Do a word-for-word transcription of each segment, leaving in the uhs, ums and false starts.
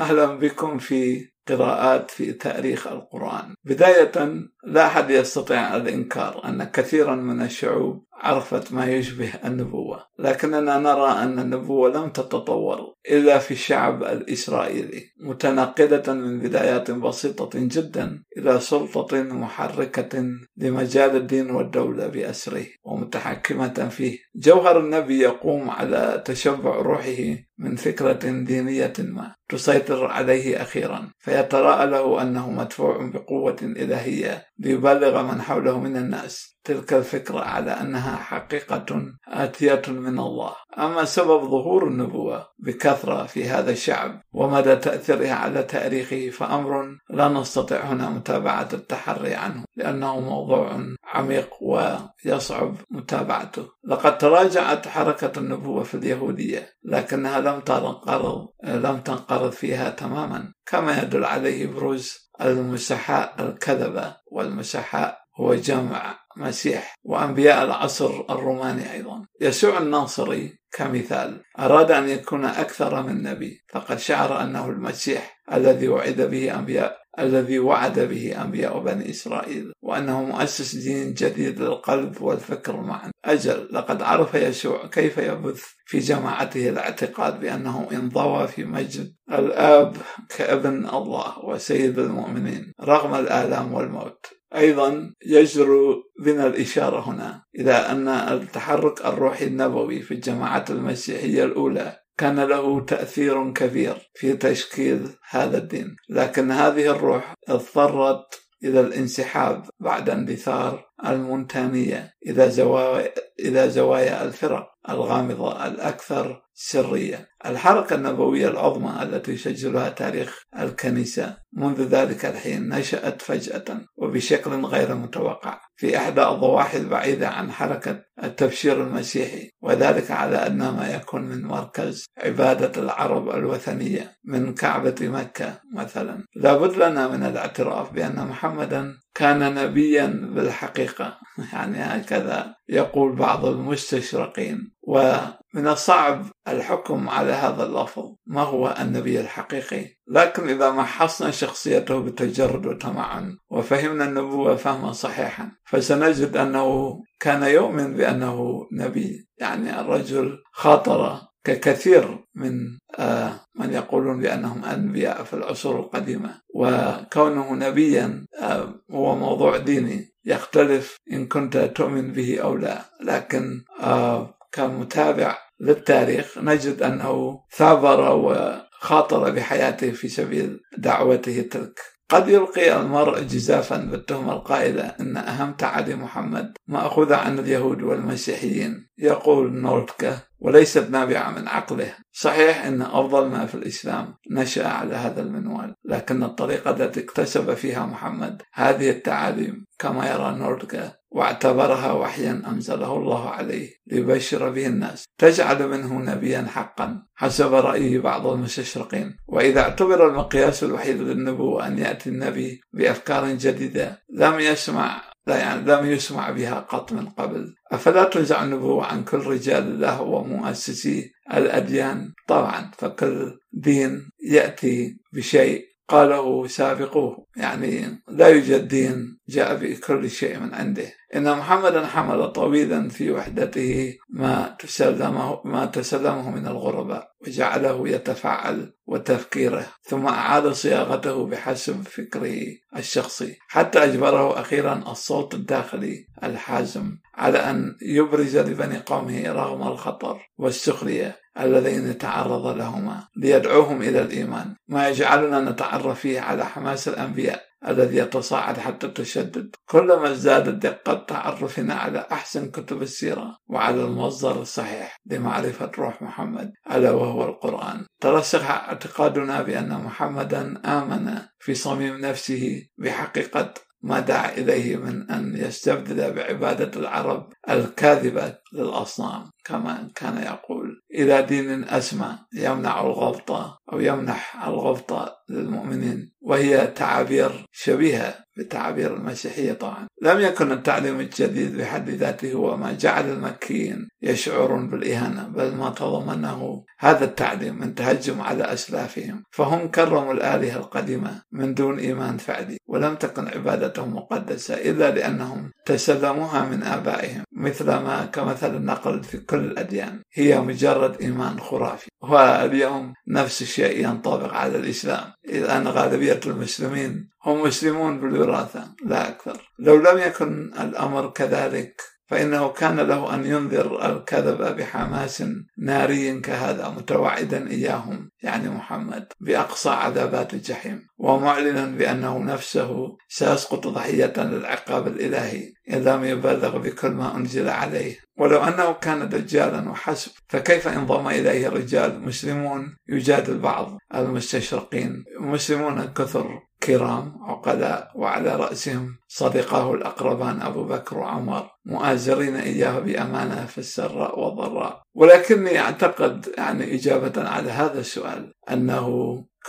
أهلا بكم في قراءات في تاريخ القرآن. بداية لا أحد يستطيع الإنكار أن كثيرا من الشعوب عرفت ما يشبه النبوة، لكننا نرى أن النبوة لم تتطور إلا في الشعب الإسرائيلي، متنقلة من بدايات بسيطة جدا إلى سلطة محركة لمجال الدين والدولة بأسره ومتحكمة فيه. جوهر النبي يقوم على تشبع روحه من فكرة دينية ما تسيطر عليه أخيرا، فيتراءى له أنه مدفوع بقوة إلهية ليبلغ من حوله من الناس تلك الفكرة على أنها حقيقة آتية من الله. أما سبب ظهور النبوة بكثرة في هذا الشعب ومدى تأثيرها على تاريخه فأمر لا نستطيع هنا متابعة التحري عنه، لأنه موضوع عميق ويصعب متابعته. لقد تراجعت حركة النبوة في اليهودية، لكنها لم تنقرض لم تنقرض فيها تماما، كما يدل عليه بروز المسحاء الكذبة. والمسحاء هو جمع مسيح، وأنبياء العصر الروماني أيضا. يسوع الناصري كمثال أراد أن يكون أكثر من نبي، فقد شعر أنه المسيح الذي وعد به أنبياء الذي وعد به أنبياء بني إسرائيل، وأنه مؤسس دين جديد للقلب والفكر معا. أجل لقد عرف يسوع كيف يبث في جماعته الاعتقاد بأنه انضوى في مجد الآب كابن الله وسيد المؤمنين رغم الآلام والموت. أيضا يجرؤ بنا الإشارة هنا إلى أن التحرك الروحي النبوي في الجماعة المسيحية الأولى كان له تأثير كبير في تشكيل هذا الدين، لكن هذه الروح اضطرت إلى الانسحاب بعد اندثار المونتانية إلى زوايا, إلى زوايا الفرق الغامضة الأكثر سرية. الحركة النبوية العظمى التي يسجلها تاريخ الكنيسة منذ ذلك الحين نشأت فجأة وبشكل غير متوقع في إحدى الضواحي البعيدة عن حركة التبشير المسيحي، وذلك على أدنى ما يكون من مركز عبادة العرب الوثنية من كعبة مكة مثلا. لابد لنا من الاعتراف بأن محمدا كان نبيا بالحقيقة، يعني هكذا يقول بعض المستشرقين، ومن الصعب الحكم على هذا اللفظ ما هو النبي الحقيقي. لكن إذا محصنا شخصيته بالتجرد وتمعن وفهمنا النبوة فهما صحيحا فسنجد أنه كان يؤمن بأنه نبي. يعني الرجل خاطر ككثير من آه من يقولون بأنهم أنبياء في العصور القديمة، وكونه نبيا آه هو موضوع ديني يختلف إن كنت تؤمن به أو لا، لكن آه كمتابع للتاريخ نجد أنه ثابر وخاطر بحياته في سبيل دعوته تلك. قد يلقي المرء جزافا بالتهمة القائلة أن أهم تعالي محمد مأخوذة عن اليهود والمسيحيين. يقول نوردكا وليست نابعة من عقله. صحيح أن أفضل ما في الإسلام نشأ على هذا المنوال، لكن الطريقة التي اكتسب فيها محمد هذه التعاليم كما يرى نوردكا واعتبرها وحيا أنزله الله عليه ليبشر به الناس تجعل منه نبيا حقا حسب رأيه بعض المستشرقين. وإذا اعتبر المقياس الوحيد للنبوة أن يأتي النبي بأفكار جديدة لم يسمع لا يعني لم يسمع بها قط من قبل، أفلا تنزع النبوة عن كل رجال الله ومؤسسي الأديان؟ طبعا، فكل دين يأتي بشيء قاله سابقوه، يعني لا يوجد دين جاء بكل شيء من عنده. إن محمدا حمل طويلا في وحدته ما تسلمه, ما تسلمه من الغرباء وجعله يتفاعل وتفكيره، ثم أعاد صياغته بحسب فكره الشخصي حتى أجبره أخيرا الصوت الداخلي الحازم على أن يبرز لبني قومه رغم الخطر والسخرية الذين تعرض لهما ليدعوهم إلى الإيمان، ما يجعلنا نتعرف فيه على حماس الأنبياء الذي يتصاعد حتى التشدد. كلما ازدادت دقة تعرفنا على أحسن كتب السيرة وعلى المصدر الصحيح لمعرفة روح محمد ألا وهو القرآن، ترسخ اعتقادنا بأن محمدا آمن في صميم نفسه بحقيقة ما دعا إليه من أن يستبدل بعبادة العرب الكاذبة للأصنام كما كان يقول إلى دين أسمى يمنع الغلطة أو يمنح الغلطة للمؤمنين، وهي تعابير شبيهة بتعابير المسيحية. طبعا لم يكن التعليم الجديد بحد ذاته هو ما جعل المكيين يشعرون بالإهانة، بل ما تضمنه هذا التعليم من تهجم على أسلافهم، فهم كرموا الآلهة القديمة من دون إيمان فعلي، ولم تكن عبادتهم مقدسة إلا لأنهم تسلموها من آبائهم، مثلما كمثل النقل في كل الأديان هي مجرد إيمان خرافي. واليوم نفس الشيء ينطبق على الإسلام، إذ أن غالبية المسلمين هم مسلمون بالوراثة لا أكثر. لو لم يكن الأمر كذلك فإنه كان له أن ينذر الكذب بحماس ناري كهذا، متوعدا إياهم يعني محمد بأقصى عذابات الجحيم، ومعلنا بأنه نفسه سيسقط ضحية للعقاب الإلهي إن لم يبلغ بكل ما أنزل عليه. ولو أنه كان دجالا وحسب، فكيف انضم إليه رجال مسلمون يجادل بعض المستشرقين، مسلمون كثر كرام عقلاء، وعلى رأسهم صديقاه الأقربان أبو بكر وعمر، مؤازرين إياه بأمانة في السراء والضراء. ولكني أعتقد يعني إجابة على هذا السؤال أنه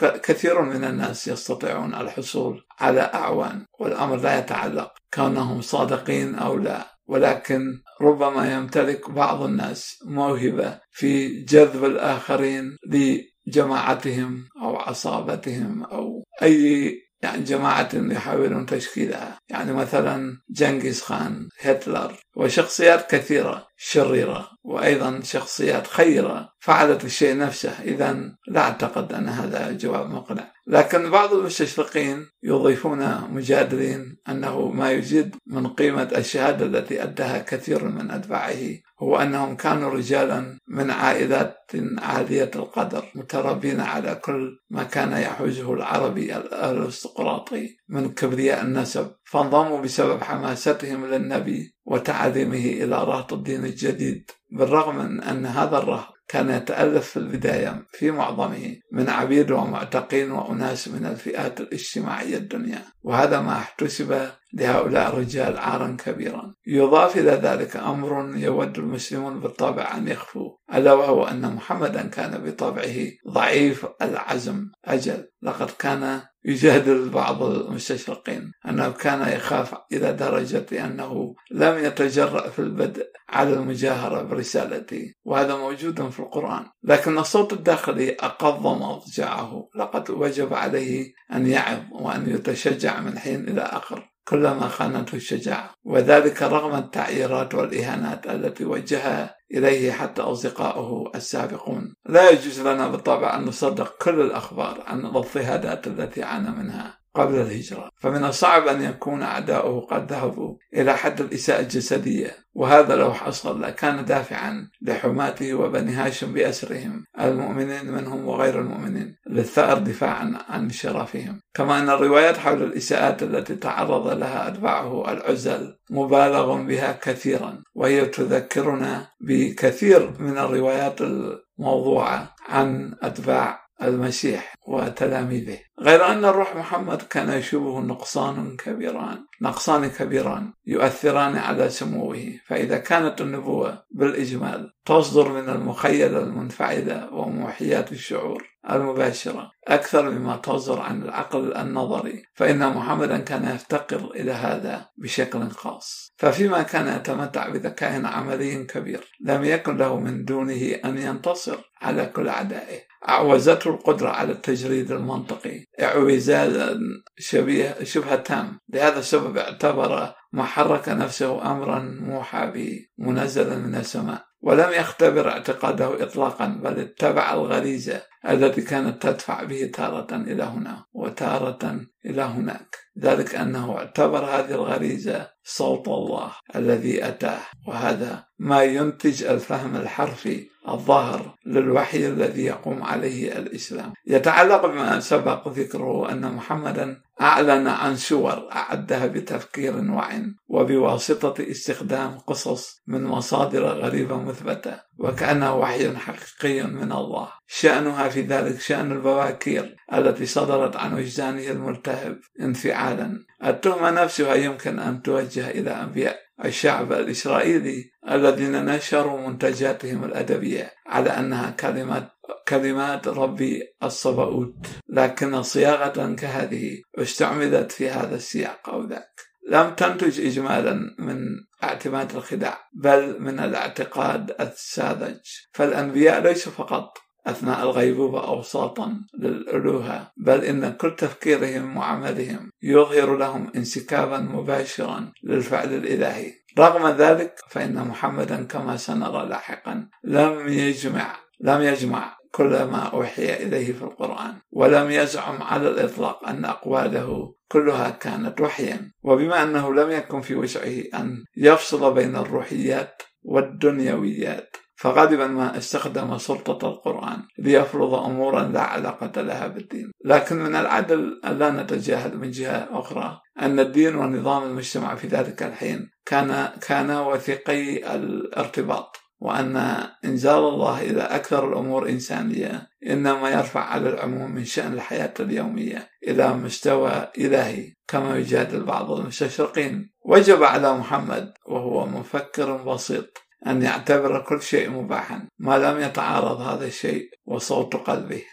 كثير من الناس يستطيعون الحصول على أعوان، والأمر لا يتعلق كونهم صادقين أو لا، ولكن ربما يمتلك بعض الناس موهبة في جذب الآخرين لجماعتهم أو عصابتهم أو أي يعني جماعة يحاولون تشكيلها، يعني مثلا جنكيز خان، هتلر، وشخصيات كثيرة شريرة وأيضا شخصيات خيرة فعلت الشيء نفسه. إذن لا أعتقد أن هذا جواب مقنع، لكن بعض المستشرقين يضيفون مجادلين أنه ما يزيد من قيمة الشهادة التي أدها كثير من أتباعه هو أنهم كانوا رجالا من عائلات عالية القدر، متربين على كل ما كان يحوزه العربي الأرستقراطي من كبرياء النسب، فانضموا بسبب حماستهم للنبي وتعظيمه إلى رهط الدين الجديد، بالرغم من أن هذا الرهط كان يتألف في البداية في معظمه من عبيد ومعتقين وأناس من الفئات الاجتماعية الدنيا، وهذا ما احتسب لهؤلاء الرجال عارا كبيرا. يضاف إلى ذلك أمر يود المسلمون بالطبع أن يخفوا، ألا وهو أن محمدا كان بطبعه ضعيف العزم أجل، لقد كان يجادل بعض المستشرقين أنه كان يخاف إلى درجة أنه لم يتجرأ في البدء على المجاهرة برسالته، وهذا موجود في القرآن، لكن الصوت الداخلي أقض مضجعه، لقد وجب عليه أن يعظ وأن يتشجع من حين إلى آخر كلما خانته الشجاعة، وذلك رغم التعييرات والإهانات التي وجهها إليه حتى أصدقائه السابقون. لا يجوز لنا بالطبع أن نصدق كل الأخبار عن الاضطهادات التي عانى منها قبل الهجرة، فمن الصعب أن يكون أعداؤه قد ذهبوا إلى حد الإساءة الجسدية، وهذا لو حصل لكان دافعا لحماته وبني هاشم بأسرهم المؤمنين منهم وغير المؤمنين للثأر دفاعا عن شرفهم. كما أن الروايات حول الإساءات التي تعرض لها أتباعه العزل مبالغ بها كثيرا، وهي تذكرنا بكثير من الروايات الموضوعة عن أتباع المسيح وتلاميذه. غير أن الروح محمد كان يشوبه نقصان كبيران نقصان كبيران يؤثران على سموه، فإذا كانت النبوة بالإجمال تصدر من المخيلة المنفعلة وموحيات الشعور المباشرة أكثر مما تصدر عن العقل النظري، فإن محمدا كان يفتقر إلى هذا بشكل خاص. ففيما كان يتمتع بذكاء عملي كبير لم يكن له من دونه أن ينتصر على كل أعدائه، أعوزته القدرة على التجريد المنطقي إعوزالا شبيه شبه تام، لهذا السبب اعتبر ما حرك نفسه أمرا موحى به منزلا من السماء، ولم يختبر اعتقاده إطلاقا، بل اتبع الغريزة التي كانت تدفع به تارة إلى هنا وتارة إلى هناك، ذلك أنه اعتبر هذه الغريزة صوت الله الذي أتاه، وهذا ما ينتج الفهم الحرفي الظاهر للوحي الذي يقوم عليه الإسلام. يتعلق بما سبق ذكره أن محمدا أعلن عن سور أعدها بتفكير واعٍ القرآن وبواسطة استخدام قصص من مصادر غريبة مثبتة، وكأنه وحي حقيقي من الله. شأنها في ذلك شأن البواكير التي صدرت عن وجدانه الملتهب انفعالا. التهمة نفسها يمكن أن توجه إلى أنبياء الشعب الإسرائيلي الذين نشروا منتجاتهم الأدبية على أنها كلمات كلمات ربي الصباؤوت، لكن صياغة كهذه استعملت في هذا السياق أو ذاك لم تنتج إجمالا من اعتماد الخداع بل من الاعتقاد الساذج. فالأنبياء ليسوا فقط أثناء الغيبوبة أوساطا للألوهة، بل إن كل تفكيرهم وعملهم يظهر لهم انسكابا مباشرا للفعل الإلهي. رغم ذلك فإن محمدا كما سنرى لاحقا لم يجمع لم يجمع كل ما أوحي إليه في القرآن، ولم يزعم على الإطلاق أن أقواله كلها كانت وحيا. وبما أنه لم يكن في وسعه أن يفصل بين الروحيات والدنيويات، فغالبا ما استخدم سلطة القرآن ليفرض أمورا لا علاقة لها بالدين. لكن من العدل ألا نتجاهل من جهة أخرى أن الدين ونظام المجتمع في ذلك الحين كان كان وثيقي الارتباط، وأن إنزال الله إلى أكثر الأمور إنسانية إنما يرفع على العموم من شأن الحياة اليومية إلى مستوى إلهي كما يجادل بعض المستشرقين. وجب على محمد وهو مفكر بسيط أن يعتبر كل شيء مباحا ما لم يتعارض هذا الشيء وصوت قلبه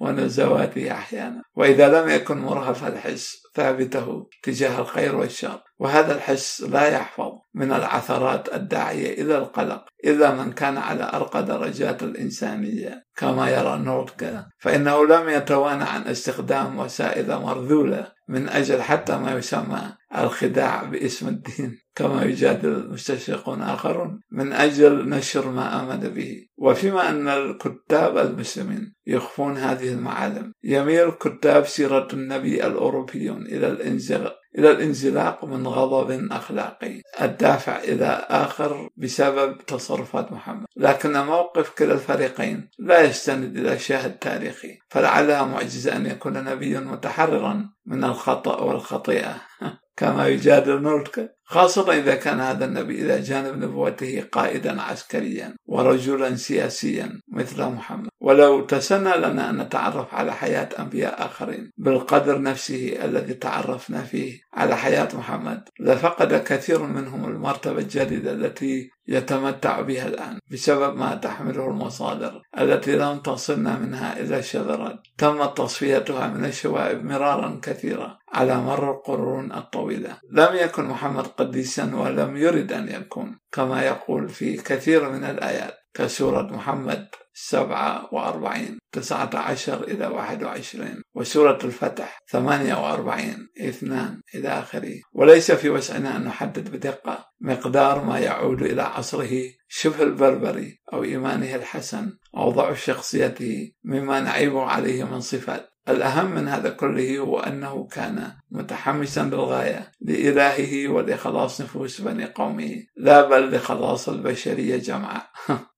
ونزواته أحيانا، وإذا لم يكن مرهف الحس ثابته تجاه الخير والشر. وهذا الحس لا يحفظ من العثرات الداعية إلى القلق إلا من كان على أرقى درجات الإنسانية كما يرى نوردكا، فإنه لم يتوانى عن استخدام وسائل مرذولة من أجل حتى ما يسمى الخداع باسم الدين كما يجادل مستشرقون آخرون من أجل نشر ما آمن به. وفيما أن الكتاب المسلمين يخفون هذه المعالم، يميل كتاب سيرة النبي الأوروبيون إلى الانزلاق إلى الانزلاق من غضب أخلاقي الدافع إلى آخر بسبب تصرفات محمد. لكن موقف كلا الفريقين لا يستند إلى شاهد تاريخي، فلعلها معجزة أن يكون نبيا متحررا من الخطأ والخطيئة كما يجادل نوردكا، خاصة إذا كان هذا النبي إلى جانب نبوته قائدا عسكريا ورجلا سياسيا مثل محمد. ولو تسنى لنا أن نتعرف على حياة أنبياء آخرين بالقدر نفسه الذي تعرفنا فيه على حياة محمد لفقد كثير منهم المرتبة الجديدة التي يتمتع بها الآن بسبب ما تحمله المصادر التي لم تصلنا منها إلى شذرات تمت تصفيتها من الشوائب مرارا كثيرة على مر القرون الطويلة. لم يكن محمد قديسا ولم يرد أن يكون كما يقول في كثير من الآيات كسورة محمد سبعة وأربعين تسعة عشر إلى واحد وعشرين وسورة الفتح ثمانية وأربعين اثنان إلى آخره. وليس في وسعنا أن نحدد بدقة مقدار ما يعود إلى عصره شبه البربري أو إيمانه الحسن أو ضعف شخصيته مما نعيب عليه من صفات. الأهم من هذا كله هو أنه كان متحمسا للغاية لإلهه ولخلاص نفوس بني قومه، لا بل لخلاص البشرية جمعاء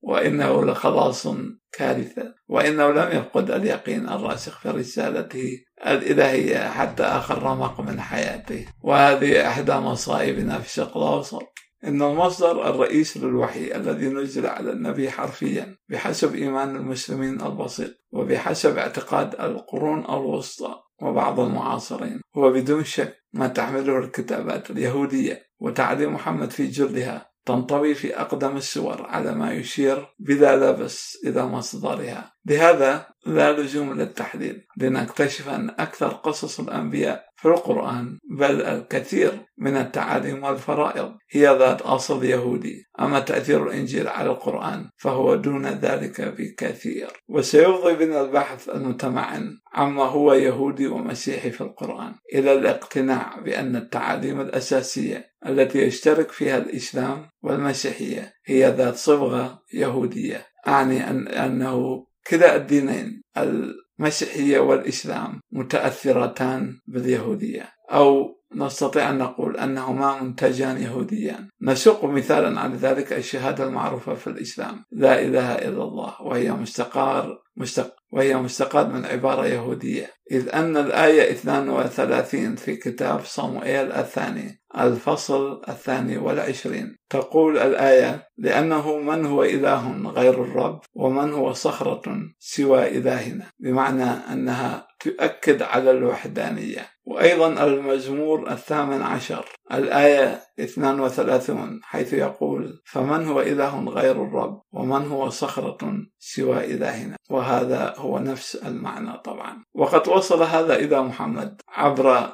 وإنه لخلاص كارثة. وإنه لم يفقد اليقين الراسخ في رسالته الإلهية حتى آخر رمق من حياته. وهذه إحدى مصائبنا في الشرق الأوسط، إن المصدر الرئيس للوحي الذي نزل على النبي حرفيا بحسب إيمان المسلمين البسيط وبحسب اعتقاد القرون الوسطى وبعض المعاصرين هو بدون شك ما تحمله الكتابات اليهودية، وتعليم محمد في جلدها تنطوي في أقدم السور على ما يشير بلا لبس إلى مصدرها. لهذا لا لزوم للتحليل لنكتشف أن أكثر قصص الأنبياء في القرآن بل الكثير من التعاليم والفرائض هي ذات أصل يهودي. أما تأثير الإنجيل على القرآن فهو دون ذلك بكثير، وسيفضي بنا البحث المتمعن عما هو يهودي ومسيحي في القرآن إلى الاقتناع بأن التعاليم الأساسية التي يشترك فيها الإسلام والمسيحية هي ذات صبغة يهودية. أعني أن أنه كلا الدينين المسيحية والإسلام متأثرتان باليهودية، أو نستطيع أن نقول أنهما منتجان يهوديان. نسوق مثالا على ذلك الشهادة المعروفة في الإسلام لا إله إلا الله، وهي مستقر مستق وهي مشتقات من عبارة يهودية، إذ أن الآية اثنتان وثلاثين في كتاب صموئيل الثاني الفصل الثاني والعشرين تقول الآية: لأنه من هو إله غير الرب ومن هو صخرة سوى إلهنا، بمعنى أنها تؤكد على الوحدانية. وأيضا المزمور الثامن عشر الآية اثنتان وثلاثون حيث يقول: فمن هو إله غير الرب ومن هو صخرة سوى إلهنا، وهذا هو نفس المعنى طبعا. وقد وصل هذا إلى محمد عبر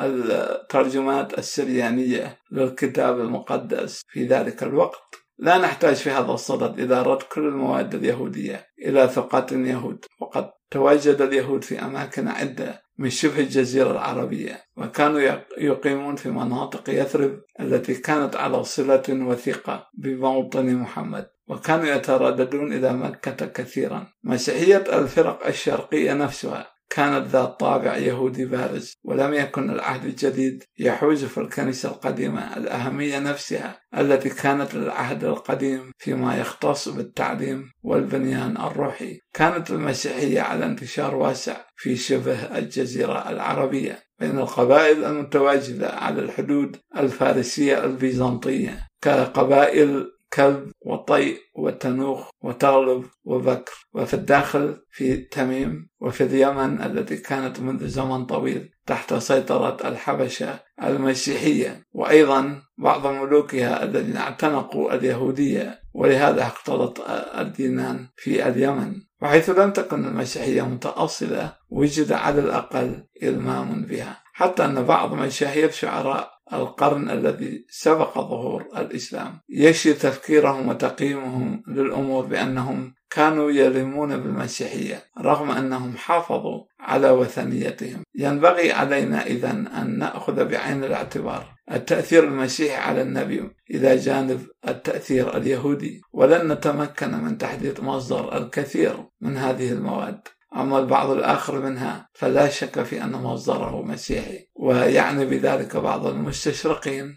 الترجمات السريانية للكتاب المقدس في ذلك الوقت. لا نحتاج في هذا الصدد إلى رد كل المواد اليهودية إلى ثقات اليهود، وقد تواجد اليهود في أماكن عدة من شبه الجزيرة العربية، وكانوا يقيمون في مناطق يثرب التي كانت على صلة وثيقة بموطن محمد، وكانوا يترددون إلى مكة كثيرا. مسيحية الفرق الشرقية نفسها كانت ذات طابع يهودي بارز، ولم يكن العهد الجديد يحوز في الكنيسة القديمة الأهمية نفسها التي كانت للعهد القديم فيما يختص بالتعليم والبنيان الروحي. كانت المسيحية على انتشار واسع في شبه الجزيرة العربية بين القبائل المتواجدة على الحدود الفارسية البيزنطية كقبائل كلب وطيء وتنوخ وتغلب وبكر، وفي الداخل في تميم، وفي اليمن التي كانت منذ زمن طويل تحت سيطرة الحبشة المسيحية، وأيضا بعض ملوكها الذين اعتنقوا اليهودية، ولهذا اختلط الدينان في اليمن. وحيث لم تكن المسيحية متأصلة وجد على الأقل إلمام بها، حتى أن بعض مشاهير شعراء القرن الذي سبق ظهور الإسلام يشي تفكيرهم وتقييمهم للأمور بأنهم كانوا يلمون بالمسيحية رغم أنهم حافظوا على وثنيتهم. ينبغي علينا إذن أن نأخذ بعين الاعتبار التأثير المسيحي على النبي إلى جانب التأثير اليهودي، ولن نتمكن من تحديد مصدر الكثير من هذه المواد، أما البعض الآخر منها فلا شك في أن مصدره مسيحي، ويعني بذلك بعض المستشرقين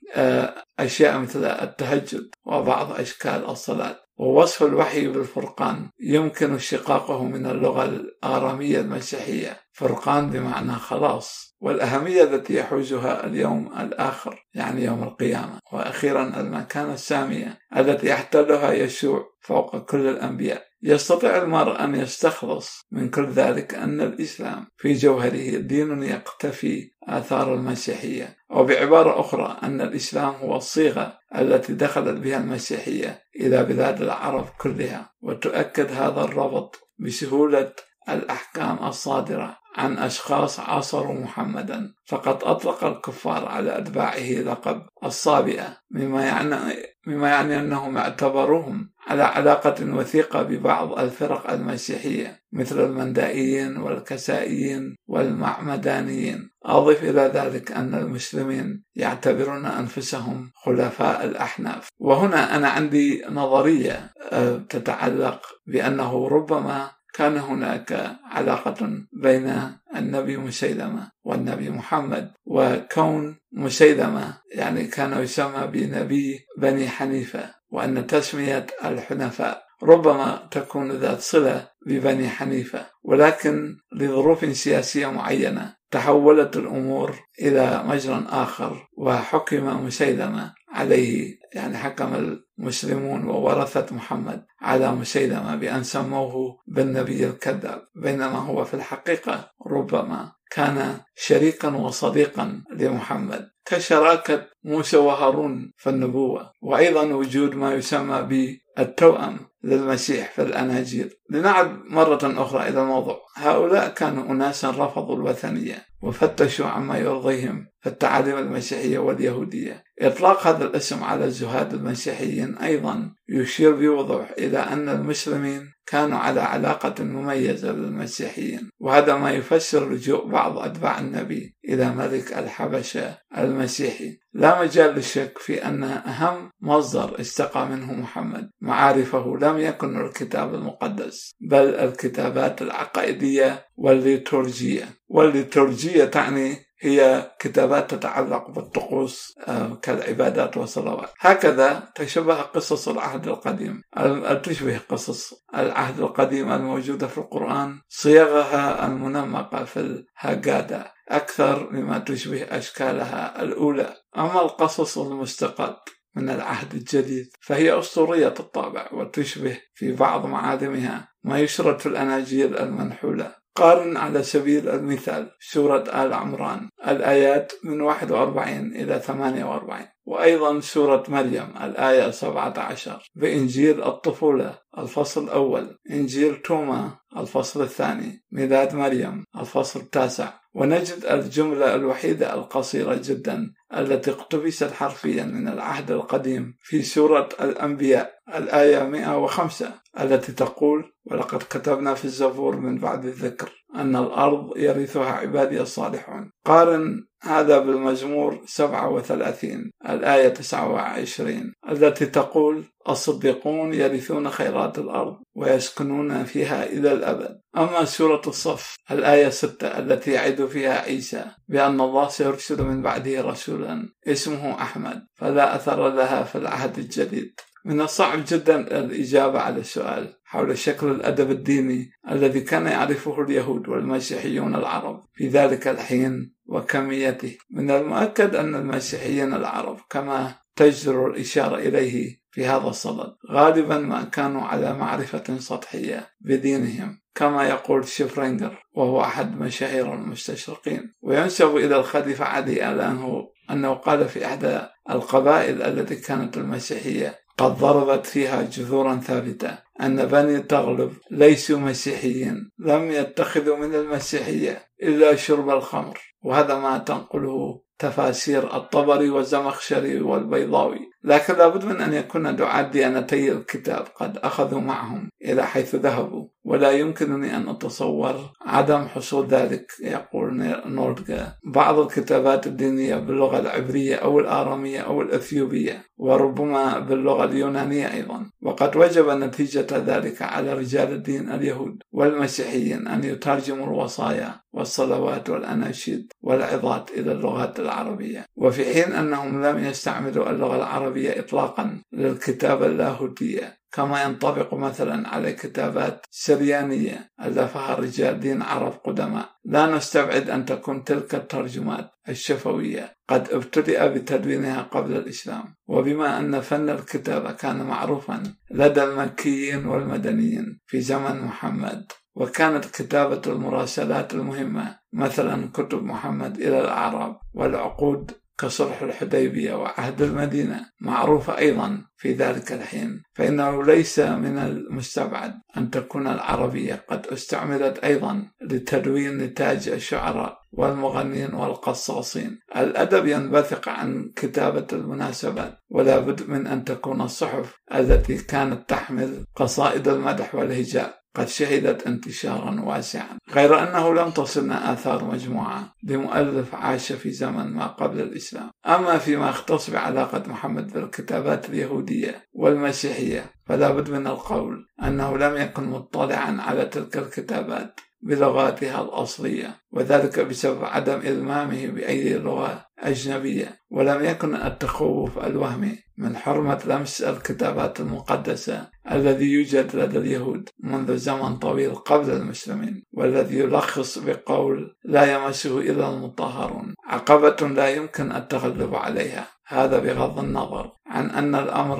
أشياء مثل التهجد وبعض أشكال الصلاة. ووصف الوحي بالفرقان يمكن اشتقاقه من اللغة الآرامية المسيحية، فرقان بمعنى خلاص، والأهمية التي يحوزها اليوم الآخر يعني يوم القيامة. وأخيرا المكانة السامية التي يحتلها يسوع فوق كل الأنبياء. يستطيع المرء أن يستخلص من كل ذلك أن الإسلام في جوهره دين يقتفي آثار المسيحية، أو بعبارة أخرى أن الإسلام هو الصيغة التي دخلت بها المسيحية إلى بلاد العرب كلها. وتؤكد هذا الربط بسهولة الأحكام الصادرة عن أشخاص عاصروا محمدا، فقد أطلق الكفار على أتباعه لقب الصابئة، مما يعني, مما يعني أنهم اعتبروهم على علاقة وثيقة ببعض الفرق المسيحية مثل المندائيين والكسائيين والمعمدانيين. أضف إلى ذلك أن المسلمين يعتبرون أنفسهم خلفاء الأحناف. وهنا أنا عندي نظرية تتعلق بأنه ربما كان هناك علاقة بين النبي مسيلمة والنبي محمد، وكون مسيلمة يعني كان يسمى بنبي بني حنيفة، وأن تسمية الحنفاء ربما تكون ذات صلة ببني حنيفة، ولكن لظروف سياسية معينة تحولت الأمور إلى مجرى آخر وحكم مسيلمة عليه، يعني حكم المسلمون وورثة محمد على مسيلمة بأن سموه بالنبي الكذاب، بينما هو في الحقيقة ربما كان شريكا وصديقا لمحمد كشراكة موسى وهارون في النبوة، وأيضا وجود ما يسمى بالتوأم للمسيح في الأناجيل. لنعد مرة أخرى إلى الموضوع. هؤلاء كانوا أناسا رفضوا الوثنية وفتشوا عما يرضيهم في التعاليم المسيحية واليهودية. إطلاق هذا الاسم على الزهاد المسيحيين أيضا يشير بوضوح إلى أن المسلمين كانوا على علاقة مميزة بالمسيحيين، وهذا ما يفسر لجوء بعض أتباع النبي إلى ملك الحبشة المسيحي. لا مجال للشك في أن أهم مصدر استقى منه محمد معارفه لم يكن الكتاب المقدس، القدس بل الكتابات العقائدية والليتورجية. والليتورجية تعني هي كتابات تتعلق بالطقوس كالعبادات والصلوات. هكذا تشبه قصص العهد القديم تشبه قصص العهد القديم الموجودة في القرآن صيغها المنمقة في الهاجادة أكثر مما تشبه أشكالها الأولى. أما القصص المستقد من العهد الجديد فهي أسطورية الطابع وتشبه في بعض معالمها ما يشرد في الأناجيل المنحولة. قارن على سبيل المثال سورة آل عمران الآيات من واحد وأربعين إلى ثمانية وأربعين، وأيضا سورة مريم الآية سبعة عشر، بإنجيل الطفولة الفصل الأول، إنجيل توما الفصل الثاني، ميلاد مريم الفصل التاسع. ونجد الجملة الوحيدة القصيرة جدا التي اقتبست حرفيا من العهد القديم في سورة الأنبياء الآية مئة وخمسة التي تقول: ولقد كتبنا في الزبور من بعد الذكر أن الأرض يرثها عبادي الصالحون. قارن هذا بالمزمور سبعة وثلاثين الآية تسعة وعشرين التي تقول: الصديقون يرثون خيرات الأرض ويسكنون فيها إلى الأبد. أما سورة الصف الآية ستة التي يعد فيها عيسى بأن الله سيرسل من بعده رسولا اسمه أحمد فلا أثر لها في العهد الجديد. من الصعب جدا الإجابة على السؤال حول شكل الأدب الديني الذي كان يعرفه اليهود والمسيحيون العرب في ذلك الحين وكميته. من المؤكد أن المسيحيين العرب كما تجدر الإشارة إليه في هذا الصدد غالبا ما كانوا على معرفة سطحية بدينهم، كما يقول شفرينغر وهو أحد مشاهير المستشرقين، وينسب إلى الخليفة علي الآن أنه قال في إحدى القبائل التي كانت المسيحية قد ضربت فيها جذورا ثابتة أن بني تغلب ليسوا مسيحيين، لم يتخذوا من المسيحية إلا شرب الخمر. وهذا ما تنقله تفاسير الطبري والزمخشري والبيضاوي. لكن لابد من أن يكون دعاة ديانتي الكتاب قد أخذوا معهم إلى حيث ذهبوا، ولا يمكنني أن أتصور عدم حصول ذلك. يقول نوردكا: بعض الكتابات الدينية باللغة العبرية أو الآرامية أو الأثيوبية وربما باللغة اليونانية أيضا، وقد وجب نتيجة ذلك على رجال الدين اليهود والمسيحيين أن يترجموا الوصايا والصلوات والأناشيد والعظات إلى اللغات العربية، وفي حين أنهم لم يستعملوا اللغة العربية إطلاقا للكتابة اللاهوتية كما ينطبق مثلا على كتابات سريانية ألفها رجال دين عرب قدماء. لا نستبعد أن تكون تلك الترجمات الشفوية قد ابتدأ بتدوينها قبل الإسلام، وبما أن فن الكتابة كان معروفا لدى المكيين والمدنيين في زمن محمد، وكانت كتابة المراسلات المهمة مثلا كتب محمد إلى الأعراب والعقود كصلح الحديبية وعهد المدينة معروفة أيضا في ذلك الحين، فإنه ليس من المستبعد أن تكون العربية قد استعملت أيضا لتدوين نتاج الشعراء والمغنين والقصاصين. الأدب ينبثق عن كتابة المناسبات، ولا بد من أن تكون الصحف التي كانت تحمل قصائد المدح والهجاء قد شهدت انتشارا واسعا. غير أنه لم تصلنا آثار مجموعة لمؤلف عاش في زمن ما قبل الإسلام. أما فيما اختص بعلاقة محمد بالكتابات اليهودية والمسيحية فلا بد من القول أنه لم يكن مطلعا على تلك الكتابات بلغاتها الأصلية، وذلك بسبب عدم إلمامه بأي لغة أجنبية، ولم يكن التخوف الوهمي من حرمة لمس الكتابات المقدسة الذي يوجد لدى اليهود منذ زمن طويل قبل المسلمين، والذي يلخص بقول لا يمسه إلا المطهرون عقبة لا يمكن التغلب عليها. هذا بغض النظر عن أن الأمر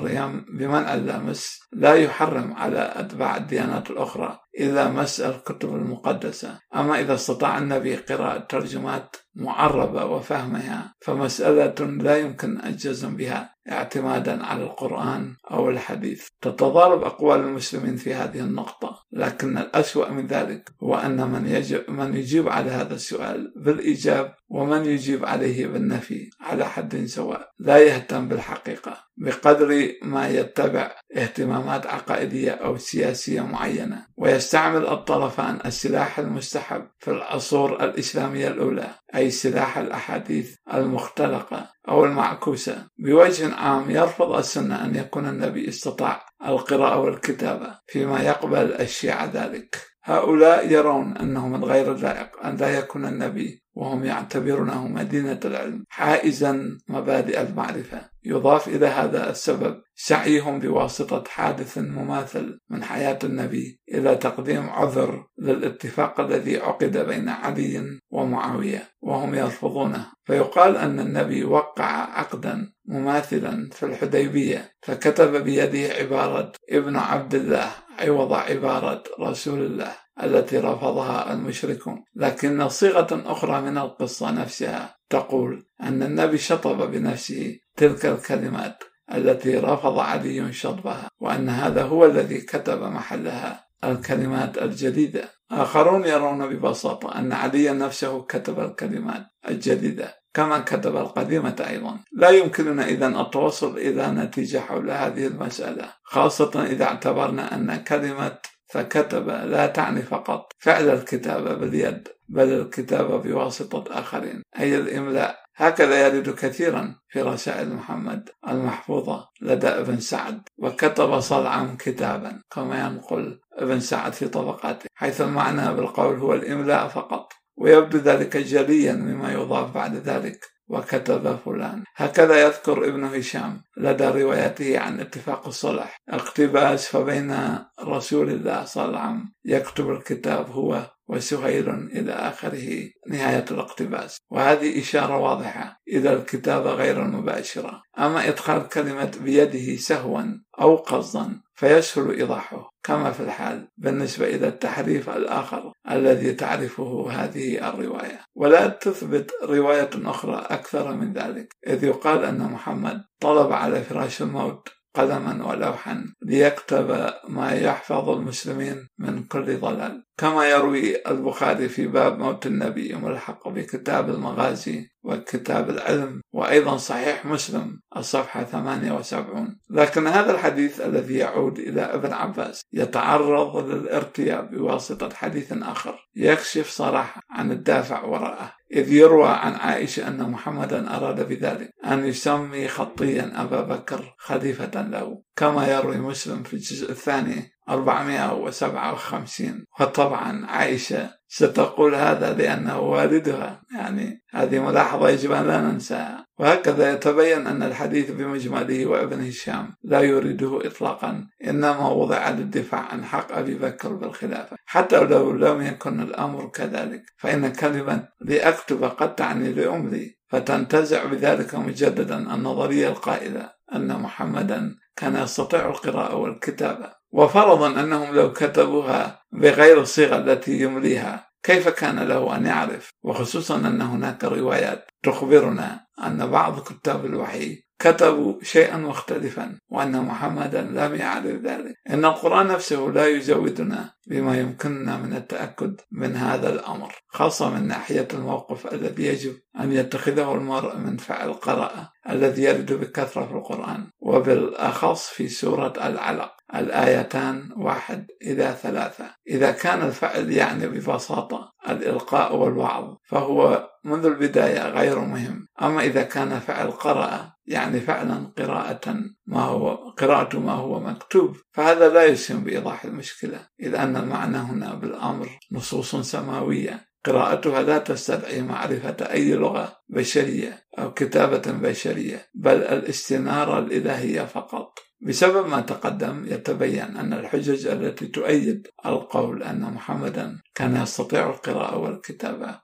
بمنع اللمس لا يحرم على أتباع الديانات الأخرى إلا مس الكتب المقدسة. أما إذا استطاع النبي قراءة ترجمات معربة وفهمها فمسألة لا يمكن الجزم بها اعتمادا على القرآن أو الحديث. تتضارب أقوال المسلمين في هذه النقطة، لكن الأسوأ من ذلك هو أن من يجب من يجيب على هذا السؤال بالإجاب ومن يجيب عليه بالنفي على حد سواء لا يهتم بالحقيقة، بقدر ما يتبع اهتمامات عقائدية أو سياسية معينة، ويستعمل الطرفان السلاح المستحب في العصور الإسلامية الأولى، أي سلاح الأحاديث المختلقة أو المعكوسة. بوجه عام يرفض السنة أن يكون النبي استطاع القراءة والكتابة، فيما يقبل الشيعة ذلك. هؤلاء يرون أنه من غير اللائق أن لا يكون النبي، وهم يعتبرونه مدينة العلم حائزا مبادئ المعرفة. يضاف إلى هذا السبب سعيهم بواسطة حادث مماثل من حياة النبي إلى تقديم عذر للاتفاق الذي عقد بين علي ومعاوية وهم يرفضونه، فيقال أن النبي وقع عقدا مماثلا في الحديبية، فكتب بيده عبارة ابن عبد الله عوض عبارة رسول الله التي رفضها المشركون، لكن صيغة أخرى من القصة نفسها تقول أن النبي شطب بنفسه تلك الكلمات التي رفض علي شطبها، وأن هذا هو الذي كتب محلها الكلمات الجديدة. آخرون يرون ببساطة أن علي نفسه كتب الكلمات الجديدة كما كتب القديمة أيضا. لا يمكننا إذن التوصل إلى نتيجة حول هذه المسألة، خاصة إذا اعتبرنا أن كلمة فكتب لا تعني فقط فعل الكتابة باليد، بل الكتابة بواسطة آخرين، أي الإملاء. هكذا يرد كثيرا في رسائل محمد المحفوظة لدى ابن سعد، وكتب صلعا كتابا كما ينقل ابن سعد في طبقاته، حيث المعنى بالقول هو الإملاء فقط، ويبدو ذلك جليا مما يضاف بعد ذلك وكتب فلان. هكذا يذكر ابن هشام لدى روايته عن اتفاق الصلح اقتباس فبين رسول الله صلعم يكتب الكتاب هو وسهيل إلى آخره نهاية الاقتباس، وهذه إشارة واضحة إذا الكتابة غير المباشرة. أما إدخال كلمة بيده سهوا أو قصدا فيسهل إيضاحه، كما في الحال بالنسبة إلى التحريف الآخر الذي تعرفه هذه الرواية. ولا تثبت رواية أخرى أكثر من ذلك، إذ يقال أن محمد طلب على فراش الموت قلما ولوحا ليكتب ما يحفظ المسلمين من كل ضلال، كما يروي البخاري في باب موت النبي ملحق بكتاب المغازي وكتاب العلم، وأيضا صحيح مسلم الصفحة ثمانية وسبعين. لكن هذا الحديث الذي يعود إلى ابن عباس يتعرض للارتياب بواسطة حديث آخر يكشف صراحة عن الدافع وراءه، إذ يروى عن عائشة أن محمدا أراد بذلك أن يسمي خطيا أبا بكر خليفة له، كما يروي مسلم في الجزء الثاني أربعمائة وسبعة وخمسين. وطبعا عائشة ستقول هذا لأنه والدها، يعني هذه ملاحظة يجب أن لا ننساها. وهكذا يتبين أن الحديث بمجمله وابن هشام لا يريده إطلاقا، إنما وضع للدفاع عن حق أبي بكر بالخلافة، حتى لو لم يكن الأمر كذلك، فإن كلمة لأكتب قد تعني لأملي، فتنتزع بذلك مجددا النظرية القائلة أن محمدا كان يستطيع القراءة والكتابة. وفرضا أنهم لو كتبوها بغير الصيغة التي يمليها كيف كان له أن يعرف؟ وخصوصا أن هناك روايات تخبرنا أن بعض كتاب الوحي كتبوا شيئا مختلفا، وأن محمدا لم يعرف ذلك. إن القرآن نفسه لا يزودنا بما يمكننا من التأكد من هذا الأمر، خاصة من ناحية الموقف الذي يجب أن يتخذه المرء من فعل قراءة، الذي يرد بكثرة في القرآن، وبالأخص في سورة العلق الآيتان واحد إلى ثلاثة. إذا كان الفعل يعني ببساطة الإلقاء والوعظ فهو منذ البداية غير مهم، أما إذا كان فعل قراءة يعني فعلا قراءة ما هو قراءة ما هو مكتوب فهذا لا يسهم بإيضاح المشكلة، إذ أن المعنى هنا بالأمر نصوص سماوية قراءتها لا تستدعي معرفة أي لغة بشرية أو كتابة بشرية، بل الاستنارة الإلهية فقط. بسبب ما تقدم يتبين أن الحجج التي تؤيد القول أن محمدا كان يستطيع القراءة والكتابة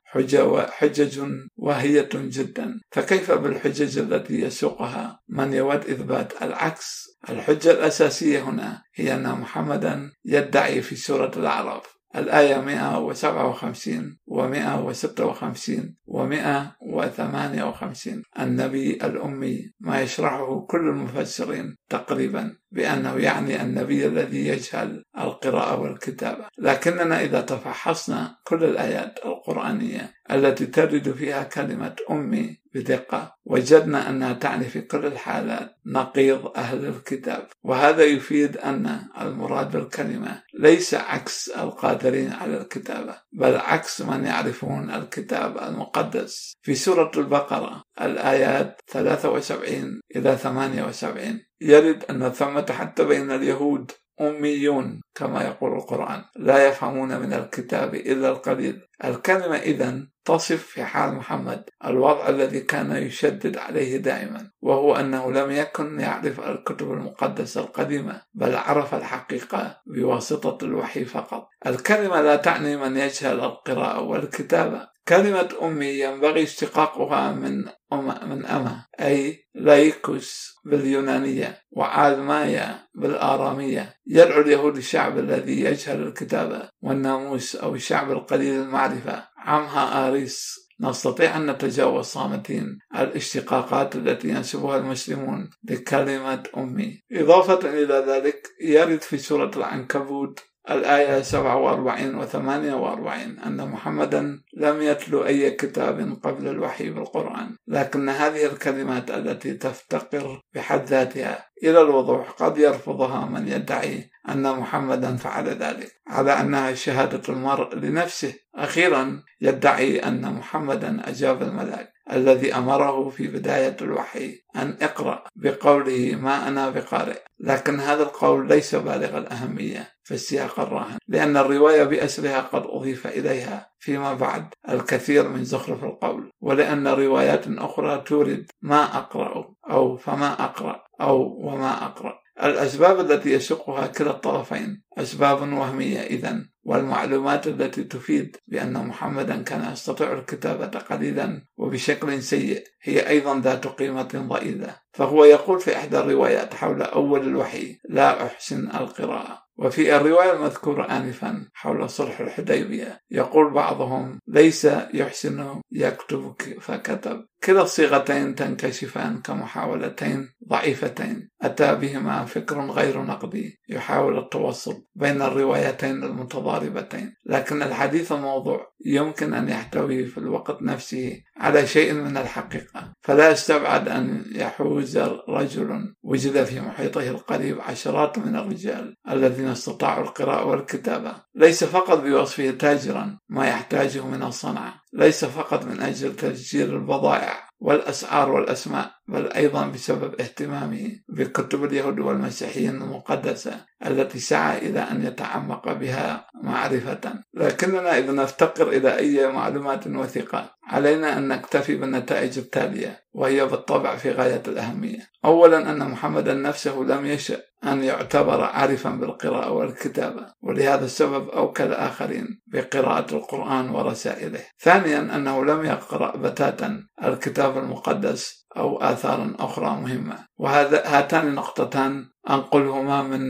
حجج واهية جدا، فكيف بالحجج التي يسوقها من يود إثبات العكس؟ الحجة الأساسية هنا هي أن محمدا يدعي في سورة الأعراف الآية مائة وسبعة وخمسين ومائة وستة وخمسين ومائة وثمانية وخمسين النبي الأمي، ما يشرحه كل المفسرين تقريبا بأنه يعني النبي الذي يجهل القراءة والكتابة. لكننا إذا تفحصنا كل الآيات القرآنية التي ترد فيها كلمة أمي بدقة وجدنا أنها تعني في كل الحالات نقيض أهل الكتاب، وهذا يفيد أن المراد بالكلمة ليس عكس القادرين على الكتابة بل عكس من يعرفون الكتاب المقدس. في سورة البقرة الآيات ثلاثة وسبعين إلى ثمانية وسبعين يرد أن ثمة حتى بين اليهود أميون كما يقول القرآن لا يفهمون من الكتاب إلا القليل. الكلمة إذن تصف في حال محمد الوضع الذي كان يشدد عليه دائما، وهو أنه لم يكن يعرف الكتب المقدسة القديمة بل عرف الحقيقة بواسطة الوحي فقط. الكلمة لا تعني من يجهل القراءة والكتابة. كلمة أمي ينبغي اشتقاقها من أم من أما، أي لايكوس باليونانية وعالمايا بالآرامية. يدعو اليهود الشعب الذي يجهل الكتابة والناموس أو الشعب القليل المعرفة عمها آريس. نستطيع أن نتجاوز صامتين الاشتقاقات التي ينسبها المسلمون لكلمة أمي. إضافة إلى ذلك يرد في سورة العنكبوت الآية سبعة وأربعين و ثمانية وأربعين أن محمدا لم يتلو أي كتاب قبل الوحي بالقرآن، لكن هذه الكلمات التي تفتقر بحد ذاتها إلى الوضوح قد يرفضها من يدعي أن محمدا فعل ذلك على أنها شهادة المرء لنفسه. أخيرا يدعي أن محمدا أجاب الملاك الذي أمره في بداية الوحي أن اقرأ بقوله ما أنا بقارئ، لكن هذا القول ليس بالغ الأهمية في السياق الراهن لأن الرواية بأسرها قد أضيف إليها فيما بعد الكثير من زخرف القول، ولأن روايات أخرى تورد ما أقرأ أو فما أقرأ أو وما أقرأ. الأسباب التي يسوقها كلا الطرفين أسباب وهمية إذن، والمعلومات التي تفيد بأن محمدا كان يستطيع الكتابة قليلا وبشكل سيء هي أيضا ذات قيمة ضئيلة. فهو يقول في إحدى الروايات حول أول الوحي لا أحسن القراءة، وفي الرواية المذكورة آنفا حول صلح الحديبية يقول بعضهم ليس يحسن يكتب فكتب. كلا الصيغتين تنكشفان كمحاولتين ضعيفتين أتى بهما فكر غير نقدي يحاول التوسط بين الروايتين المتضاربتين، لكن الحديث الموضوع يمكن أن يحتوي في الوقت نفسه على شيء من الحقيقة، فلا يستبعد أن يحوز رجل وجد في محيطه القريب عشرات من الرجال الذين استطاعوا القراءة والكتابة ليس فقط بوصفه تاجرا ما يحتاجه من الصنعة، ليس فقط من أجل تسجيل البضائع والأسعار والأسماء، بل أيضا بسبب اهتمامه بكتب اليهود والمسيحيين المقدسة التي سعى إلى أن يتعمق بها معرفة. لكننا إذا نفتقر إلى أي معلومات وثيقة علينا أن نكتفي بالنتائج التالية وهي بالطبع في غاية الأهمية. أولا أن محمدا نفسه لم يشأ أن يعتبر عارفا بالقراءة والكتابة، ولهذا السبب أوكل آخرين بقراءة القرآن ورسائله. ثانيا أنه لم يقرأ بتاتا الكتاب المقدس أو آثار أخرى مهمة، وهاتان نقطتان أنقلهما من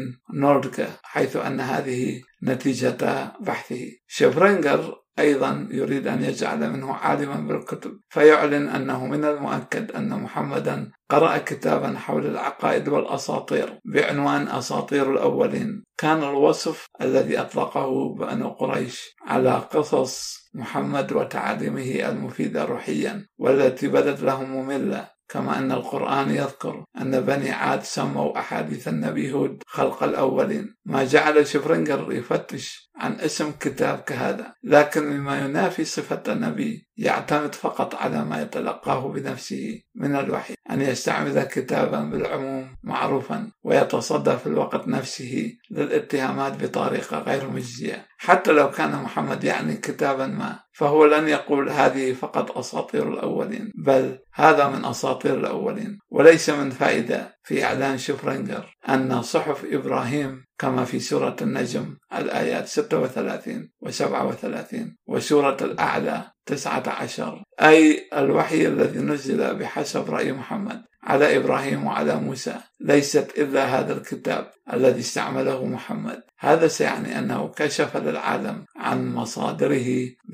نوردكا حيث أن هذه نتيجة بحثه. شفرينغر أيضا يريد أن يجعل منه عالما بالكتب فيعلن أنه من المؤكد أن محمدا قرأ كتابا حول العقائد والأساطير بعنوان أساطير الأولين. كان الوصف الذي أطلقه بأن قريش على قصص محمد وتعاليمه المفيدة روحيا والتي بدت لهم مملة، كما أن القرآن يذكر أن بني عاد سموا أحاديث النبي هود خلق الأولين، ما جعل شفرينغر يفتش عن اسم كتاب كهذا، لكن مما ينافي صفة النبي يعتمد فقط على ما يتلقاه بنفسه من الوحي أن يستعمل كتابا بالعموم معروفا ويتصدى في الوقت نفسه للاتهامات بطريقة غير مجزية. حتى لو كان محمد يعني كتابا ما فهو لن يقول هذه فقط أساطير الأولين، بل هذا من أساطير الأولين. وليس من فائدة في إعلان شفرينغر أن صحف إبراهيم كما في سورة النجم الآيات ستة وثلاثين و سبعة وثلاثين وسورة الأعلى تسعة عشر أي الوحي الذي نزل بحسب رأي محمد على إبراهيم وعلى موسى ليست إلا هذا الكتاب الذي استعمله محمد. هذا سيعني أنه كشف للعالم عن مصادره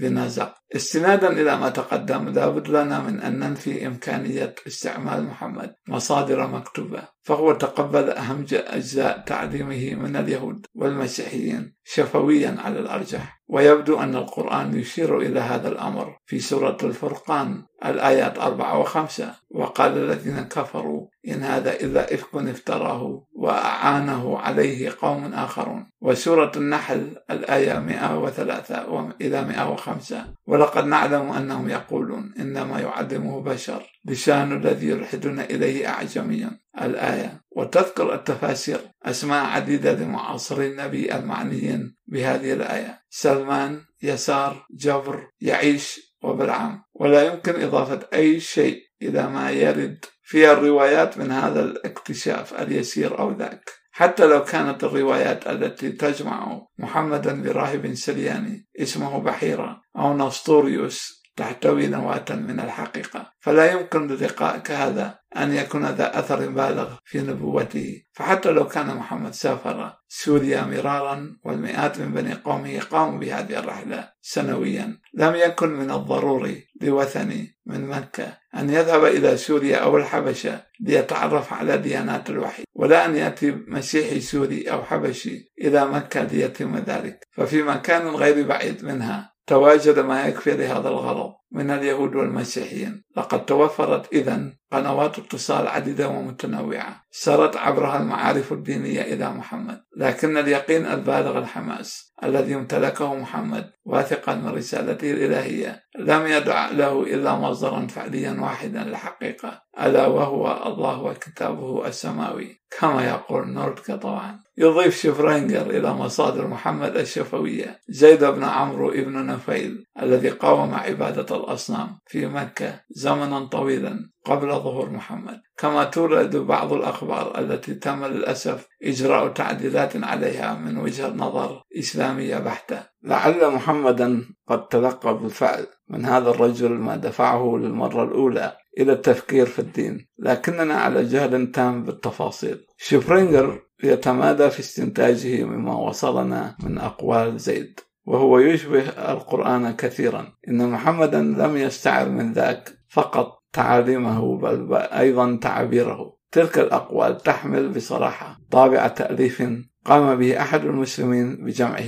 بنزق. استنادا إلى ما تقدم، لابد لنا من أن ننفي إمكانية استعمال محمد مصادر مكتوبة، فهو تقبل أهم أجزاء تعليمه من اليهود والمسيحيين شفويا على الأرجح، ويبدو أن القرآن يشير إلى هذا الأمر في سورة الفرقان الآيات أربعة وخمسة، وقال الذين كفروا إن هذا إلا إفك افتراه وأعانه عليه قوم آخرون، وسورة النحل الآية مئة وثلاثة إلى مئة وخمسة، ولقد نعلم أنهم يقولون إنما يعلمه بشر لسان الذي يلحدون إليه أعجمي الآية. وتذكر التفاسير أسماء عديدة لمعاصري النبي المعنيين بهذه الآية: سلمان، يسار، جبر، يعيش، وبلعام، ولا يمكن إضافة أي شيء إلى ما يرد في الروايات من هذا الاكتشاف اليسير أو ذاك، حتى لو كانت الروايات التي تجمع محمدا براهب سرياني اسمه بحيرة أو نسطوريوس تحتوي نواة من الحقيقة، فلا يمكن للقاء كهذا أن يكون ذا أثر بالغ في نبوته. فحتى لو كان محمد سافر سوريا مرارا والمئات من بني قومه قاموا بهذه الرحلة سنويا، لم يكن من الضروري لوثني من مكة أن يذهب إلى سوريا أو الحبشة ليتعرف على ديانات الوحي، ولا أن يأتي مسيحي سوري أو حبشي إلى مكة ليتم ذلك، ففي مكان غير بعيد منها تواجد ما يكفي لهذا الغرض من اليهود والمسيحيين. لقد توفرت إذن قنوات اتصال عديدة ومتنوعة سرت عبرها المعارف الدينية إلى محمد، لكن اليقين البالغ الحماس الذي امتلكه محمد واثقا من رسالته الإلهية لم يدع له إلا مصدرا فعليا واحدا للحقيقة، ألا وهو الله وكتابه السماوي، كما يقول نوردكا. طبعا يضيف شفرينغر إلى مصادر محمد الشفوية زيد بن عمرو ابن نفيل الذي قاوم عبادة الأصنام في مكة زمنا طويلا قبل ظهور محمد، كما تورد بعض الأخبار التي تم للأسف إجراء تعديلات عليها من وجهة نظر إسلامية بحتة. لعل محمدا قد تلقى بالفعل من هذا الرجل ما دفعه للمرة الأولى إلى التفكير في الدين، لكننا على جهل تام بالتفاصيل. شفرينغر يتمادى في استنتاجه مما وصلنا من أقوال زيد، وهو يشبه القرآن كثيرا، إن محمدا لم يستعر من ذاك فقط تعاليمه بل أيضا تعبيره. تلك الأقوال تحمل بصراحة طابع تأليف قام به أحد المسلمين بجمعه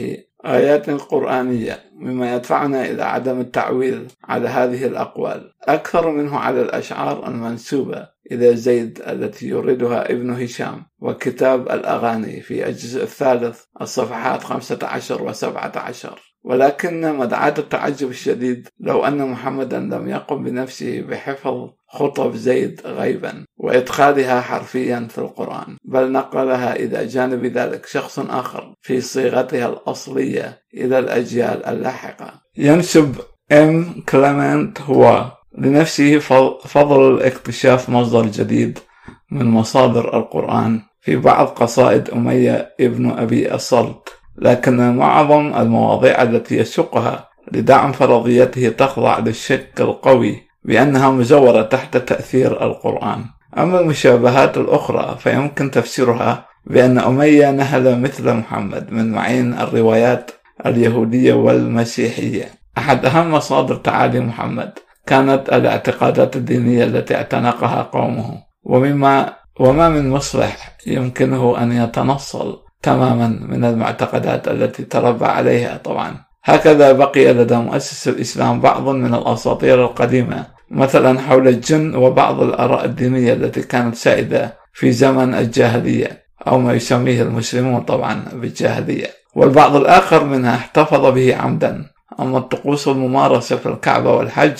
آيات قرآنية، مما يدفعنا إلى عدم التعويل على هذه الأقوال أكثر منه على الأشعار المنسوبة إلى زيد التي يريدها ابن هشام وكتاب الأغاني في الجزء الثالث الصفحات خمسة عشر وسبعة عشر. ولكن مدعاة التعجب الشديد لو أن محمدا لم يقم بنفسه بحفظ خطب زيد غيبا وإدخالها حرفيا في القرآن، بل نقلها إلى جانب ذلك شخص آخر في صيغتها الأصلية إلى الأجيال اللاحقة. ينسب إم كليمنت هو لنفسه فضل الاكتشاف مصدر جديد من مصادر القرآن في بعض قصائد أمية ابن أبي الصلت، لكن معظم المواضيع التي يسوقها لدعم فرضيته تخضع للشك القوي بأنها مزورة تحت تأثير القرآن. أما المشابهات الأخرى فيمكن تفسيرها بأن أمية نهل مثل محمد من معين الروايات اليهودية والمسيحية. أحد أهم مصادر تعاليم محمد كانت الاعتقادات الدينية التي اعتنقها قومه، ومما وما من مصلح يمكنه أن يتنصل تماما من المعتقدات التي تربى عليها. طبعا هكذا بقي لدى مؤسس الإسلام بعض من الأساطير القديمة مثلا حول الجن وبعض الآراء الدينية التي كانت سائدة في زمن الجاهلية أو ما يسميه المسلمون طبعا بالجاهلية، والبعض الآخر منها احتفظ به عمدا. أما الطقوس الممارسة في الكعبة والحج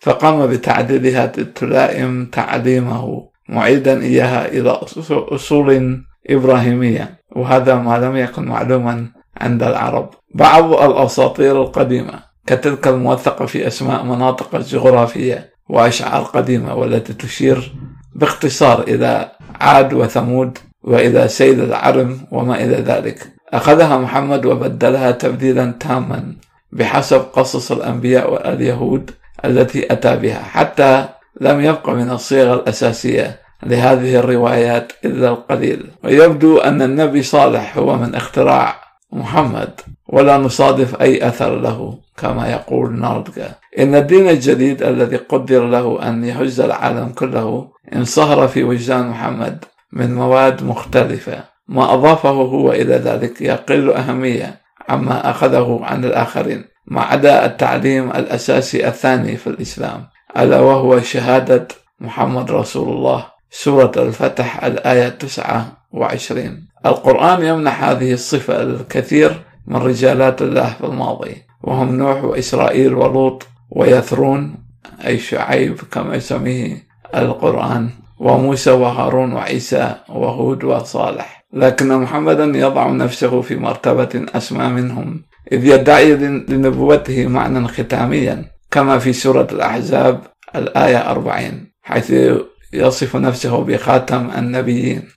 فقام بتعديلها تلائم تعليمه، معيدا إياها إلى أصول إبراهيمية، وهذا ما لم يكن معلوما عند العرب. بعض الأساطير القديمة كتلك الموثقة في أسماء مناطق جغرافية وأشعار قديمة، والتي تشير باختصار إلى عاد وثمود وإلى سيل العرم وما إلى ذلك، أخذها محمد وبدلها تبديلا تاما بحسب قصص الأنبياء واليهود التي أتى بها، حتى لم يبق من الصيغة الأساسية لهذه الروايات إلا القليل. ويبدو أن النبي صالح هو من اختراع محمد ولا نصادف أي أثر له، كما يقول نوردكا. إن الدين الجديد الذي قدر له أن يحج العالم كله انصهر في وجدان محمد من مواد مختلفة، ما أضافه هو إلى ذلك يقل أهمية عما أخذه عن الآخرين، ما عدا التعليم الأساسي الثاني في الإسلام، ألا وهو شهادة محمد رسول الله، سورة الفتح الآية تسعة وعشرين. القرآن يمنح هذه الصفة الكثير من رجالات الله في الماضي، وهم نوح وإسرائيل ولوط ويثرون أي شعيب كما يسميه القرآن، وموسى وهارون وعيسى وهود وصالح. لكن محمدا يضع نفسه في مرتبة أسمى منهم، إذ يدعي لنبوته معنى ختاميا، كما في سورة الأحزاب الآية أربعين، حيث يصف نفسه بخاتم النبيين.